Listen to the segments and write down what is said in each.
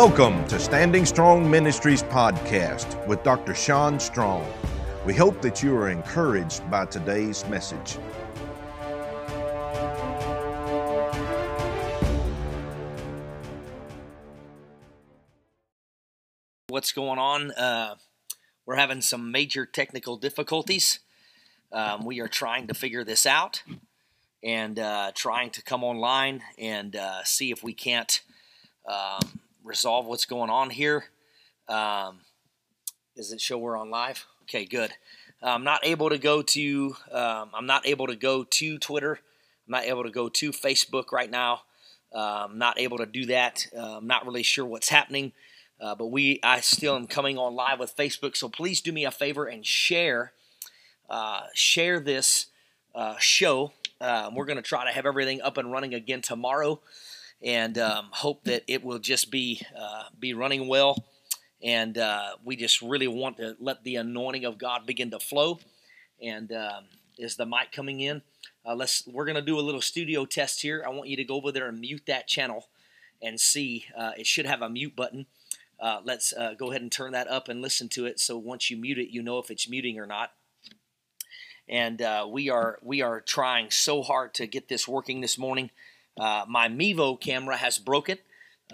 Welcome to Standing Strong Ministries podcast with Dr. Sean Strong. We hope that you are encouraged by today's message. What's going on? We're having some major technical difficulties. We are trying to figure this out and trying to come online and see if we can't resolve what's going on here. Does it show we're on live? Okay, good. I'm not able to go to Twitter. I'm not able to go to Facebook right now. I'm not able to do that. I'm not really sure what's happening, but I still am coming on live with Facebook. So please do me a favor and share this show. We're going to try to have everything up and running again tomorrow, and hope that it will just be running well. And we just really want to let the anointing of God begin to flow. And is the mic coming in? We're going to do a little studio test here. I want you to go over there and mute that channel and see. It should have a mute button. Let's go ahead and turn that up and listen to it. So once you mute it, you know if it's muting or not. And we are trying so hard to get this working this morning. My Mevo camera has broken.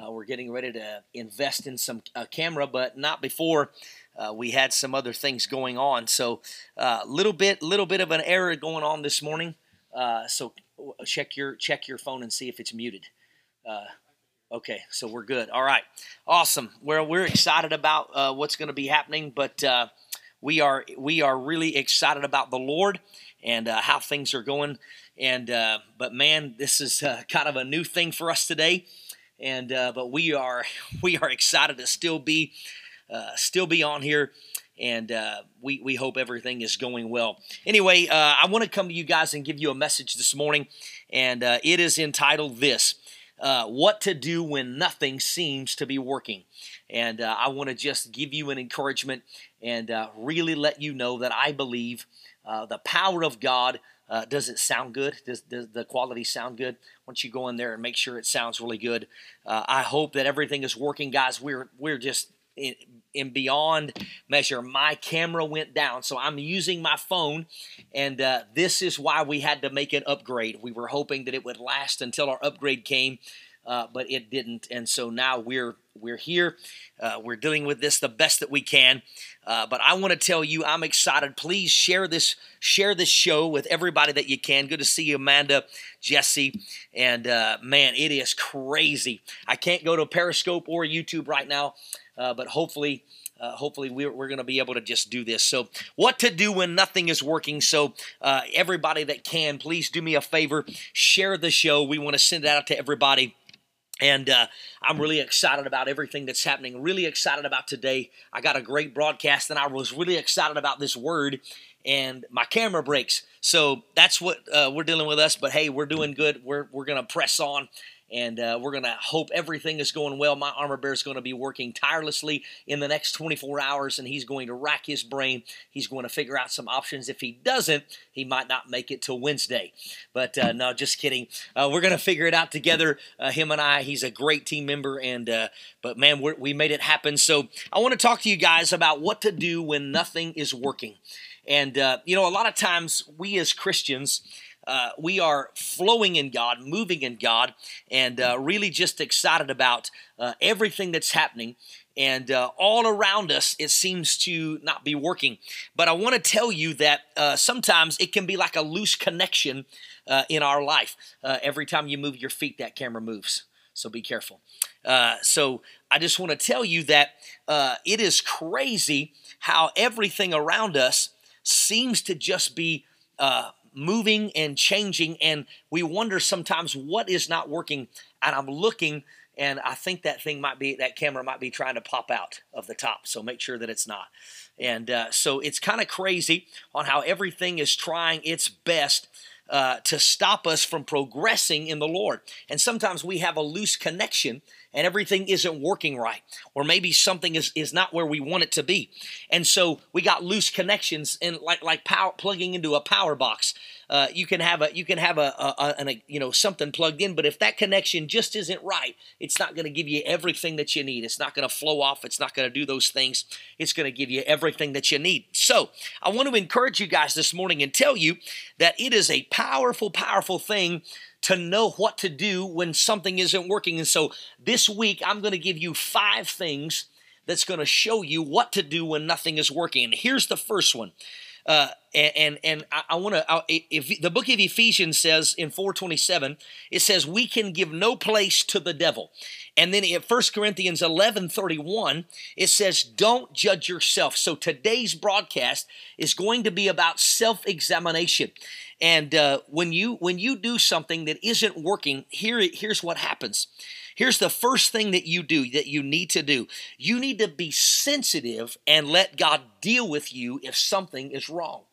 We're getting ready to invest in some camera, but not before we had some other things going on. So little bit of an error going on this morning. So check your phone and see if it's muted. Okay, so we're good. All right, awesome. We're excited about what's going to be happening, but we are really excited about the Lord and how things are going. And but man, this is kind of a new thing for us today. And but we are excited to still be on here, and we hope everything is going well. Anyway, I want to come to you guys and give you a message this morning, and it is entitled this: "What to Do When Nothing Seems to Be Working." And I want to just give you an encouragement and really let you know that I believe the power of God. Does it sound good? Does the quality sound good? Once you go in there and make sure it sounds really good. I hope that everything is working, guys. We're just in beyond measure. My camera went down, so I'm using my phone, and this is why we had to make an upgrade. We were hoping that it would last until our upgrade came, but it didn't, and so now we're here. We're dealing with this the best that we can, but I want to tell you I'm excited. Please share this show with everybody that you can. Good to see you, Amanda, Jesse, and man, it is crazy. I can't go to Periscope or YouTube right now, but hopefully we're going to be able to just do this. So what to do when nothing is working. So everybody that can, please do me a favor, share the show. We want to send that out to everybody. And I'm really excited about everything that's happening, really excited about today. I got a great broadcast, and I was really excited about this word, and my camera breaks. So that's what we're dealing with us, but hey, we're doing good. We're going to press on, and we're going to hope everything is going well. My armor bear is going to be working tirelessly in the next 24 hours, and he's going to rack his brain. He's going to figure out some options. If he doesn't, he might not make it till Wednesday. But no, just kidding. We're going to figure it out together, him and I. He's a great team member, and but man, we made it happen. So I want to talk to you guys about what to do when nothing is working. And you know, a lot of times we as Christians, we are flowing in God, moving in God, and really just excited about everything that's happening. And all around us, it seems to not be working. But I want to tell you that sometimes it can be like a loose connection in our life. Every time you move your feet, that camera moves. So be careful. So I just want to tell you that it is crazy how everything around us seems to just be moving and changing, and we wonder sometimes what is not working. And I'm looking, and I think that camera might be trying to pop out of the top, so make sure that it's not. And so it's kind of crazy on how everything is trying its best to stop us from progressing in the Lord. And sometimes we have a loose connection, and everything isn't working right, or maybe something is not where we want it to be. And so we got loose connections, and like power, plugging into a power box. You can have something plugged in, but if that connection just isn't right, it's not going to give you everything that you need. It's not going to flow off. It's not going to do those things. It's going to give you everything that you need. So I want to encourage you guys this morning and tell you that it is a powerful, powerful thing to know what to do when something isn't working. And so this week, I'm going to give you 5 things that's going to show you what to do when nothing is working. And here's the first one. If the book of Ephesians says in 4:27, it says we can give no place to the devil. And then in 1 Corinthians 11:31, it says don't judge yourself. So today's broadcast is going to be about self-examination. And when you do something that isn't working, here's what happens. Here's the first thing that you do, that you need to do. You need to be sensitive and let God deal with you if something is wrong.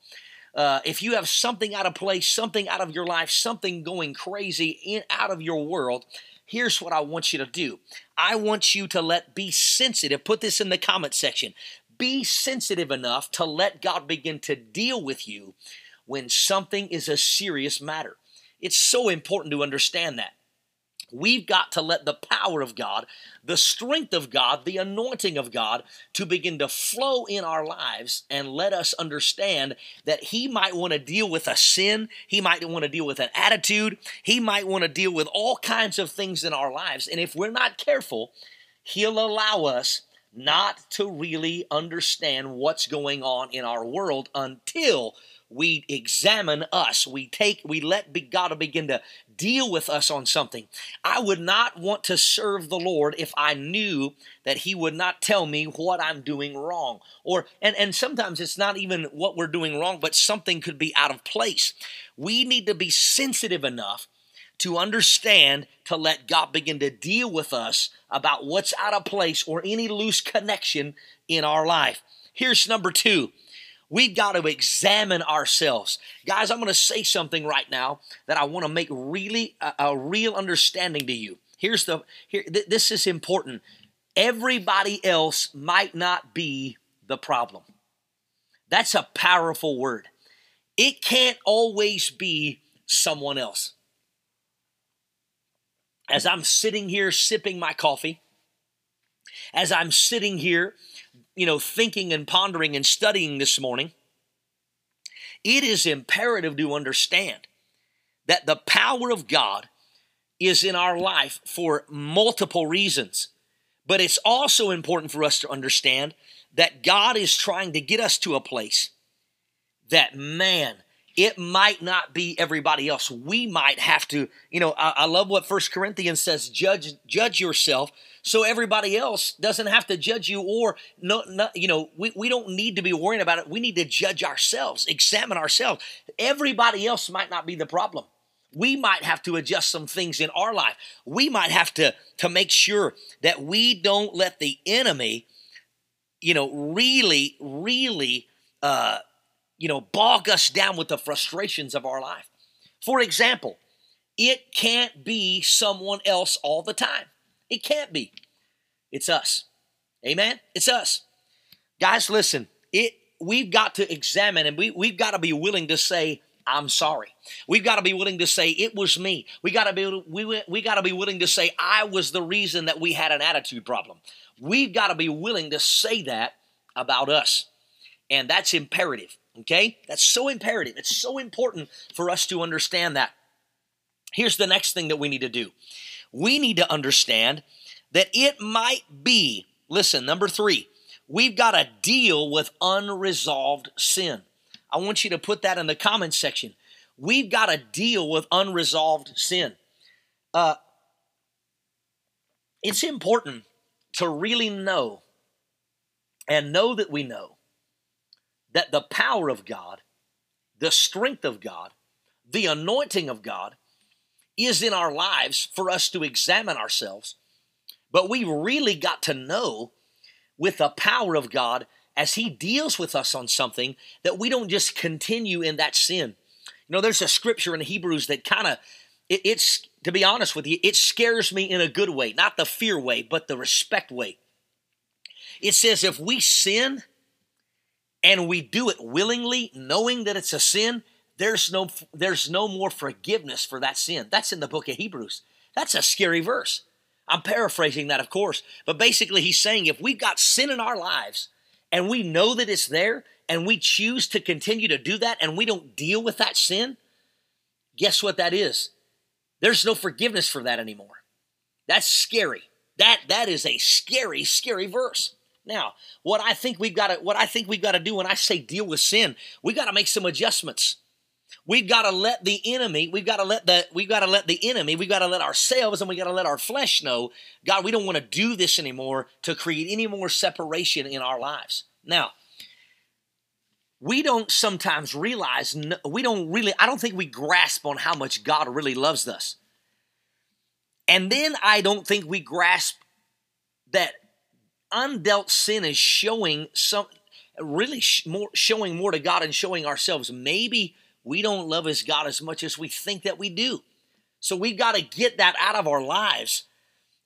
If you have something out of place, something out of your life, something going crazy out of your world, here's what I want you to do. I want you to be sensitive. Put this in the comment section. Be sensitive enough to let God begin to deal with you when something is a serious matter. It's so important to understand that. We've got to let the power of God, the strength of God, the anointing of God to begin to flow in our lives and let us understand that He might want to deal with a sin. He might want to deal with an attitude. He might want to deal with all kinds of things in our lives. And if we're not careful, He'll allow us not to really understand what's going on in our world until we examine us. We let God begin to deal with us on something. I would not want to serve the Lord if I knew that He would not tell me what I'm doing wrong. And sometimes it's not even what we're doing wrong, but something could be out of place. We need to be sensitive enough to understand, to let God begin to deal with us about what's out of place or any loose connection in our life. Here's number 2. We've got to examine ourselves. Guys, I'm going to say something right now that I want to make really a real understanding to you. This is important. Everybody else might not be the problem. That's a powerful word. It can't always be someone else. As I'm sitting here sipping my coffee, as I'm sitting here thinking and pondering and studying this morning, it is imperative to understand that the power of God is in our life for multiple reasons. But it's also important for us to understand that God is trying to get us to a place that, man, it might not be everybody else. We might have to, I love what 1 Corinthians says, judge yourself. So everybody else doesn't have to judge you, or we don't need to be worrying about it. We need to judge ourselves, examine ourselves. Everybody else might not be the problem. We might have to adjust some things in our life. We might have to make sure that we don't let the enemy, really bog us down with the frustrations of our life. For example, it can't be someone else all the time. It can't be. It's us. Amen? It's us. Guys, listen, we've got to examine, and we've got to be willing to say, I'm sorry. We've got to be willing to say, it was me. We got to be willing to say, I was the reason that we had an attitude problem. We've got to be willing to say that about us. And that's imperative, okay? That's so imperative. It's so important for us to understand that. Here's the next thing that we need to do. We need to understand that it might be, listen, number 3, we've got to deal with unresolved sin. I want you to put that in the comments section. We've got to deal with unresolved sin. It's important to really know and know that we know that the power of God, the strength of God, the anointing of God is in our lives for us to examine ourselves, but we really got to know with the power of God as He deals with us on something that we don't just continue in that sin. There's a scripture in Hebrews that kind of, it's to be honest with you, it scares me in a good way, not the fear way, but the respect way. It says if we sin and we do it willingly, knowing that it's a sin, there's no more forgiveness for that sin. That's in the book of Hebrews. That's a scary verse. I'm paraphrasing that, of course, but basically he's saying if we've got sin in our lives and we know that it's there and we choose to continue to do that and we don't deal with that sin, guess what that is? There's no forgiveness for that anymore. That's scary. That is a scary, scary verse. Now, what I think we've got to do when I say deal with sin, we've got to make some adjustments. We've got to let ourselves, and we've got to let our flesh know, God, we don't want to do this anymore to create any more separation in our lives. Now, we don't sometimes realize, I don't think we grasp on how much God really loves us. And then I don't think we grasp that undealt sin is showing more to God and showing ourselves maybe we don't love as God as much as we think that we do. So we've got to get that out of our lives.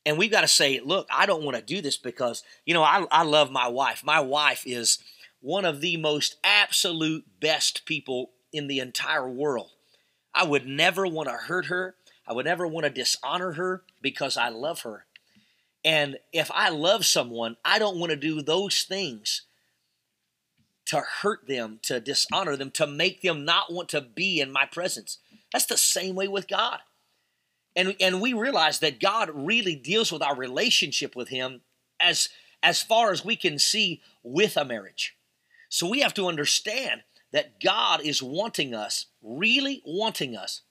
And we've got to say, look, I don't want to do this because, I love my wife. My wife is one of the most absolute best people in the entire world. I would never want to hurt her. I would never want to dishonor her because I love her. And if I love someone, I don't want to do those things to hurt them, to dishonor them, to make them not want to be in my presence. That's the same way with God. And we realize that God really deals with our relationship with Him as far as we can see with a marriage. So we have to understand that God is wanting us, really wanting us,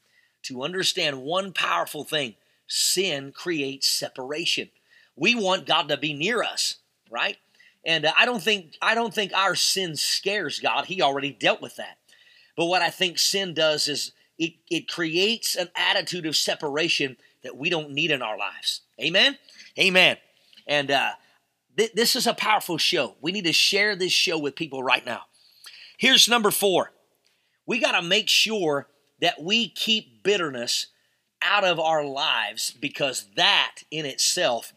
to understand one powerful thing. Sin creates separation. We want God to be near us, right? And I don't think our sin scares God. He already dealt with that. But what I think sin does is it creates an attitude of separation that we don't need in our lives. Amen? Amen. And this is a powerful show. We need to share this show with people right now. Here's number 4. We got to make sure that we keep bitterness out of our lives because that in itself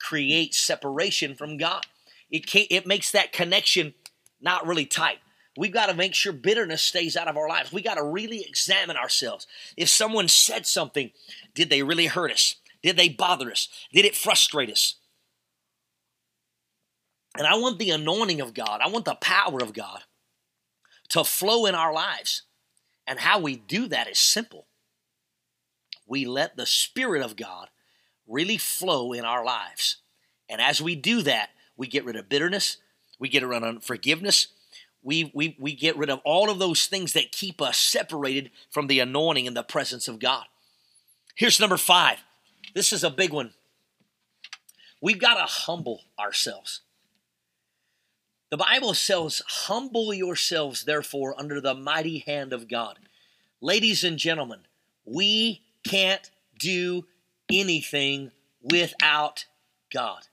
creates separation from God. It makes that connection not really tight. We've got to make sure bitterness stays out of our lives. We got to really examine ourselves. If someone said something, did they really hurt us? Did they bother us? Did it frustrate us? And I want the anointing of God. I want the power of God to flow in our lives. And how we do that is simple. We let the Spirit of God really flow in our lives. And as we do that, we get rid of bitterness. We get rid of unforgiveness. We get rid of all of those things that keep us separated from the anointing and the presence of God. Here's number 5. This is a big one. We've got to humble ourselves. The Bible says, humble yourselves, therefore, under the mighty hand of God. Ladies and gentlemen, we can't do anything without God.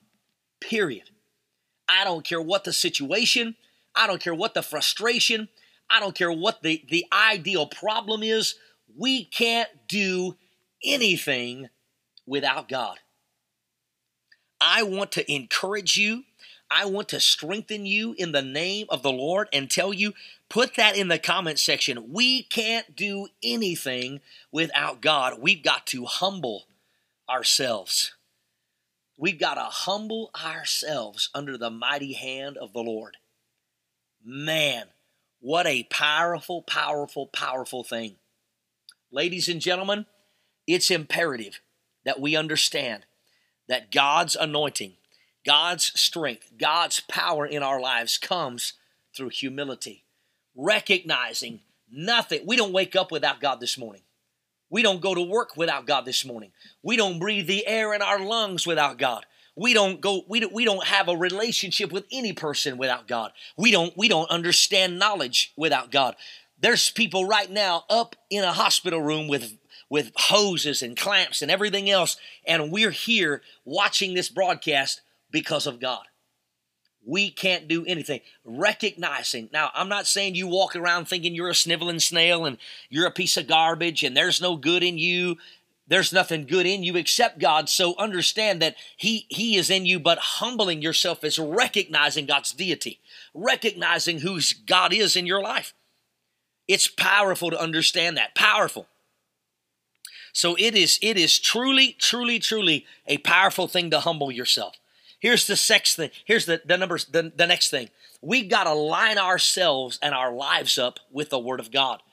Period. I don't care what the situation, I don't care what the frustration, I don't care what the ideal problem is, we can't do anything without God. I want to encourage you, I want to strengthen you in the name of the Lord and tell you, put that in the comment section. We can't do anything without God. We've got to humble ourselves. We've got to humble ourselves under the mighty hand of the Lord. Man, what a powerful, powerful, powerful thing. Ladies and gentlemen, it's imperative that we understand that God's anointing, God's strength, God's power in our lives comes through humility. Recognizing nothing. We don't wake up without God this morning. We don't go to work without God this morning. We don't breathe the air in our lungs without God. We don't have a relationship with any person without God. We don't understand knowledge without God. There's people right now up in a hospital room with hoses and clamps and everything else, and we're here watching this broadcast because of God. We can't do anything. Recognizing. Now, I'm not saying you walk around thinking you're a sniveling snail and you're a piece of garbage and there's no good in you. There's nothing good in you except God, so understand that He is in you, but humbling yourself is recognizing God's deity, recognizing who God is in your life. It's powerful to understand that, powerful. So it is truly, truly, truly a powerful thing to humble yourself. Here's the sixth thing. Here's the next thing. We've got to line ourselves and our lives up with the Word of God.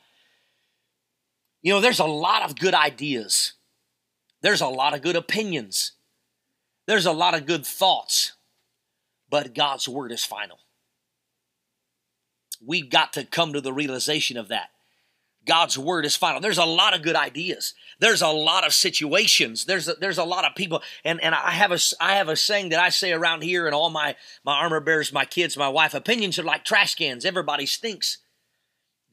You know, there's a lot of good ideas. There's a lot of good opinions. There's a lot of good thoughts. But God's Word is final. We've got to come to the realization of that. God's Word is final. There's a lot of good ideas. There's a lot of situations. There's a lot of people. And I have a saying that I say around here, and all my armor bearers, my kids, my wife, opinions are like trash cans. Everybody stinks.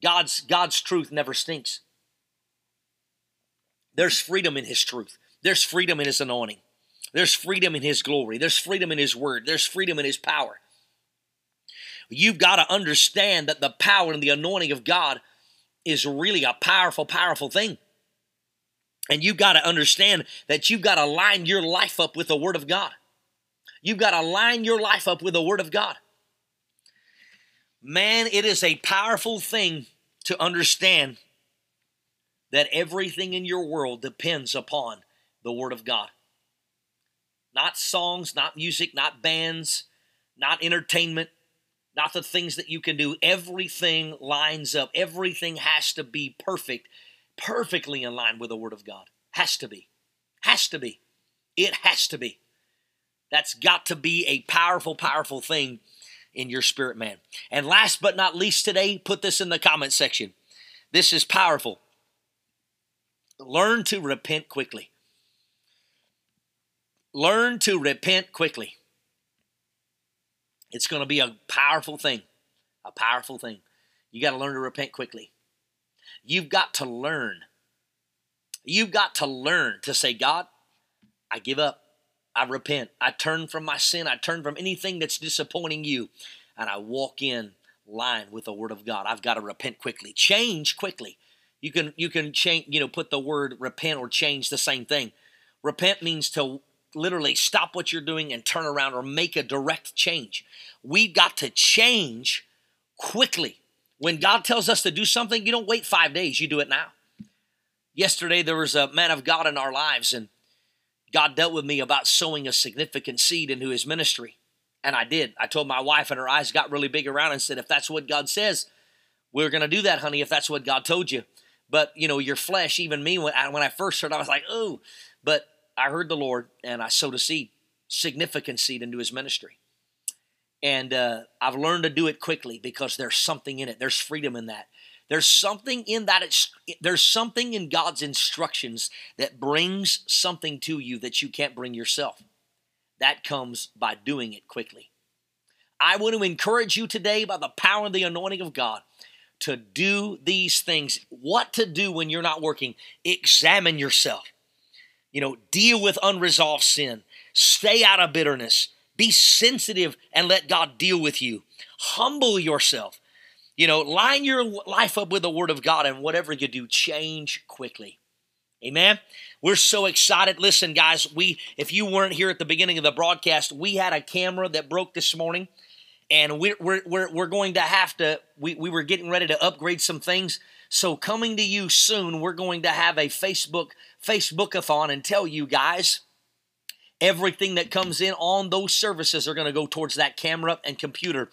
God's truth never stinks. There's freedom in His truth. There's freedom in His anointing. There's freedom in His glory. There's freedom in His Word. There's freedom in His power. You've got to understand that the power and the anointing of God is really a powerful, powerful thing. And you've got to understand that you've got to line your life up with the Word of God. You've got to line your life up with the Word of God. Man, it is a powerful thing to understand that everything in your world depends upon the Word of God. Not songs, not music, not bands, not entertainment, not the things that you can do. Everything lines up. Everything has to be perfect, perfectly in line with the Word of God. Has to be. Has to be. It has to be. That's got to be a powerful, powerful thing in your spirit, man. And last but not least today, put this in the comment section. This is powerful. Learn to repent quickly. Learn to repent quickly. It's going to be a powerful thing, a powerful thing. You got to learn to repent quickly. You've got to learn. You've got to learn to say, God, I give up. I repent. I turn from my sin. I turn from anything that's disappointing you. And I walk in line with the Word of God. I've got to repent quickly. Change quickly. You can change, you know, put the word repent or change the same thing. Repent means to literally stop what you're doing and turn around or make a direct change. We got to change quickly. When God tells us to do something, you don't wait 5 days. You do it now. Yesterday, there was a man of God in our lives, and God dealt with me about sowing a significant seed into his ministry. And I did. I told my wife, and her eyes got really big around and said, if that's what God says, we're going to do that, honey, if that's what God told you. But, you know, your flesh, even me, when I first heard, I was like, oh, but I heard the Lord, and I sowed a seed, significant seed into his ministry. And I've learned to do it quickly because there's something in it. There's freedom in that. There's something in that. There's something in God's instructions that brings something to you that you can't bring yourself. That comes by doing it quickly. I want to encourage you today by the power and the anointing of God to do these things. What to do when you're not working? Examine yourself. You know, deal with unresolved sin. Stay out of bitterness. Be sensitive and let God deal with you. Humble yourself. You know, line your life up with the Word of God, and whatever you do, change quickly. Amen? We're so excited. Listen, guys, if you weren't here at the beginning of the broadcast, we had a camera that broke this morning, and we're going to have to, we were getting ready to upgrade some things. So coming to you soon, we're going to have a Facebook-a-thon and tell you guys everything that comes in on those services are going to go towards that camera and computer.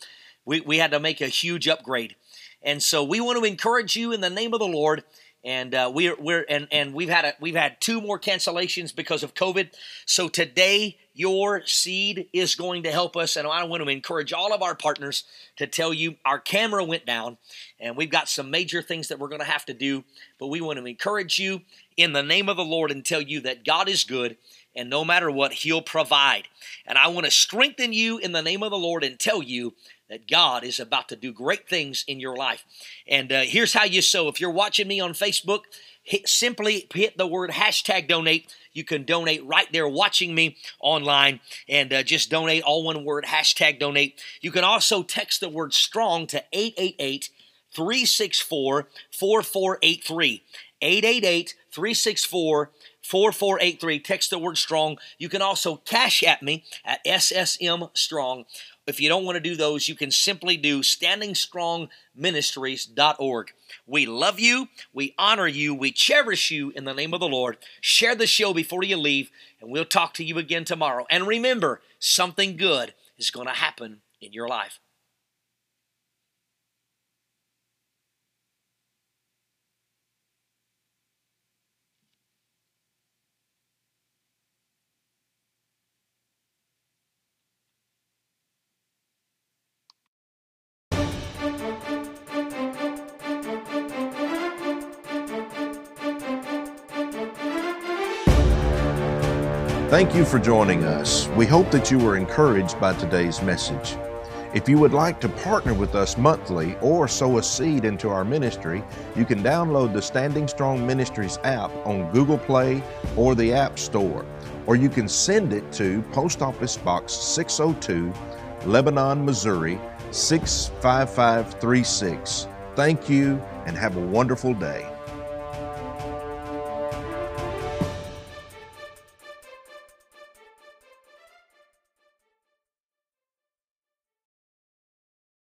We had to make a huge upgrade. And so we want to encourage you in the name of the Lord. And we've had 2 more cancellations because of COVID. So today your seed is going to help us, and I want to encourage all of our partners to tell you our camera went down, and we've got some major things that we're going to have to do. But we want to encourage you in the name of the Lord and tell you that God is good, and no matter what, He'll provide. And I want to strengthen you in the name of the Lord and tell you that God is about to do great things in your life. And here's how you sow. If you're watching me on Facebook, simply hit the word #donate. You can donate right there watching me online, and just donate, all one word, #donate. You can also text the word STRONG to 888-364-4483. 888-364-4483. 4483. Text the word STRONG. You can also cash at me at SSM Strong. If you don't want to do those, you can simply do standingstrongministries.org. We love you. We honor you. We cherish you in the name of the Lord. Share the show before you leave, and we'll talk to you again tomorrow. And remember, something good is going to happen in your life. Thank you for joining us. We hope that you were encouraged by today's message. If you would like to partner with us monthly or sow a seed into our ministry, you can download the Standing Strong Ministries app on Google Play or the App Store, or you can send it to Post Office Box 602, Lebanon, Missouri, 65536. Thank you and have a wonderful day.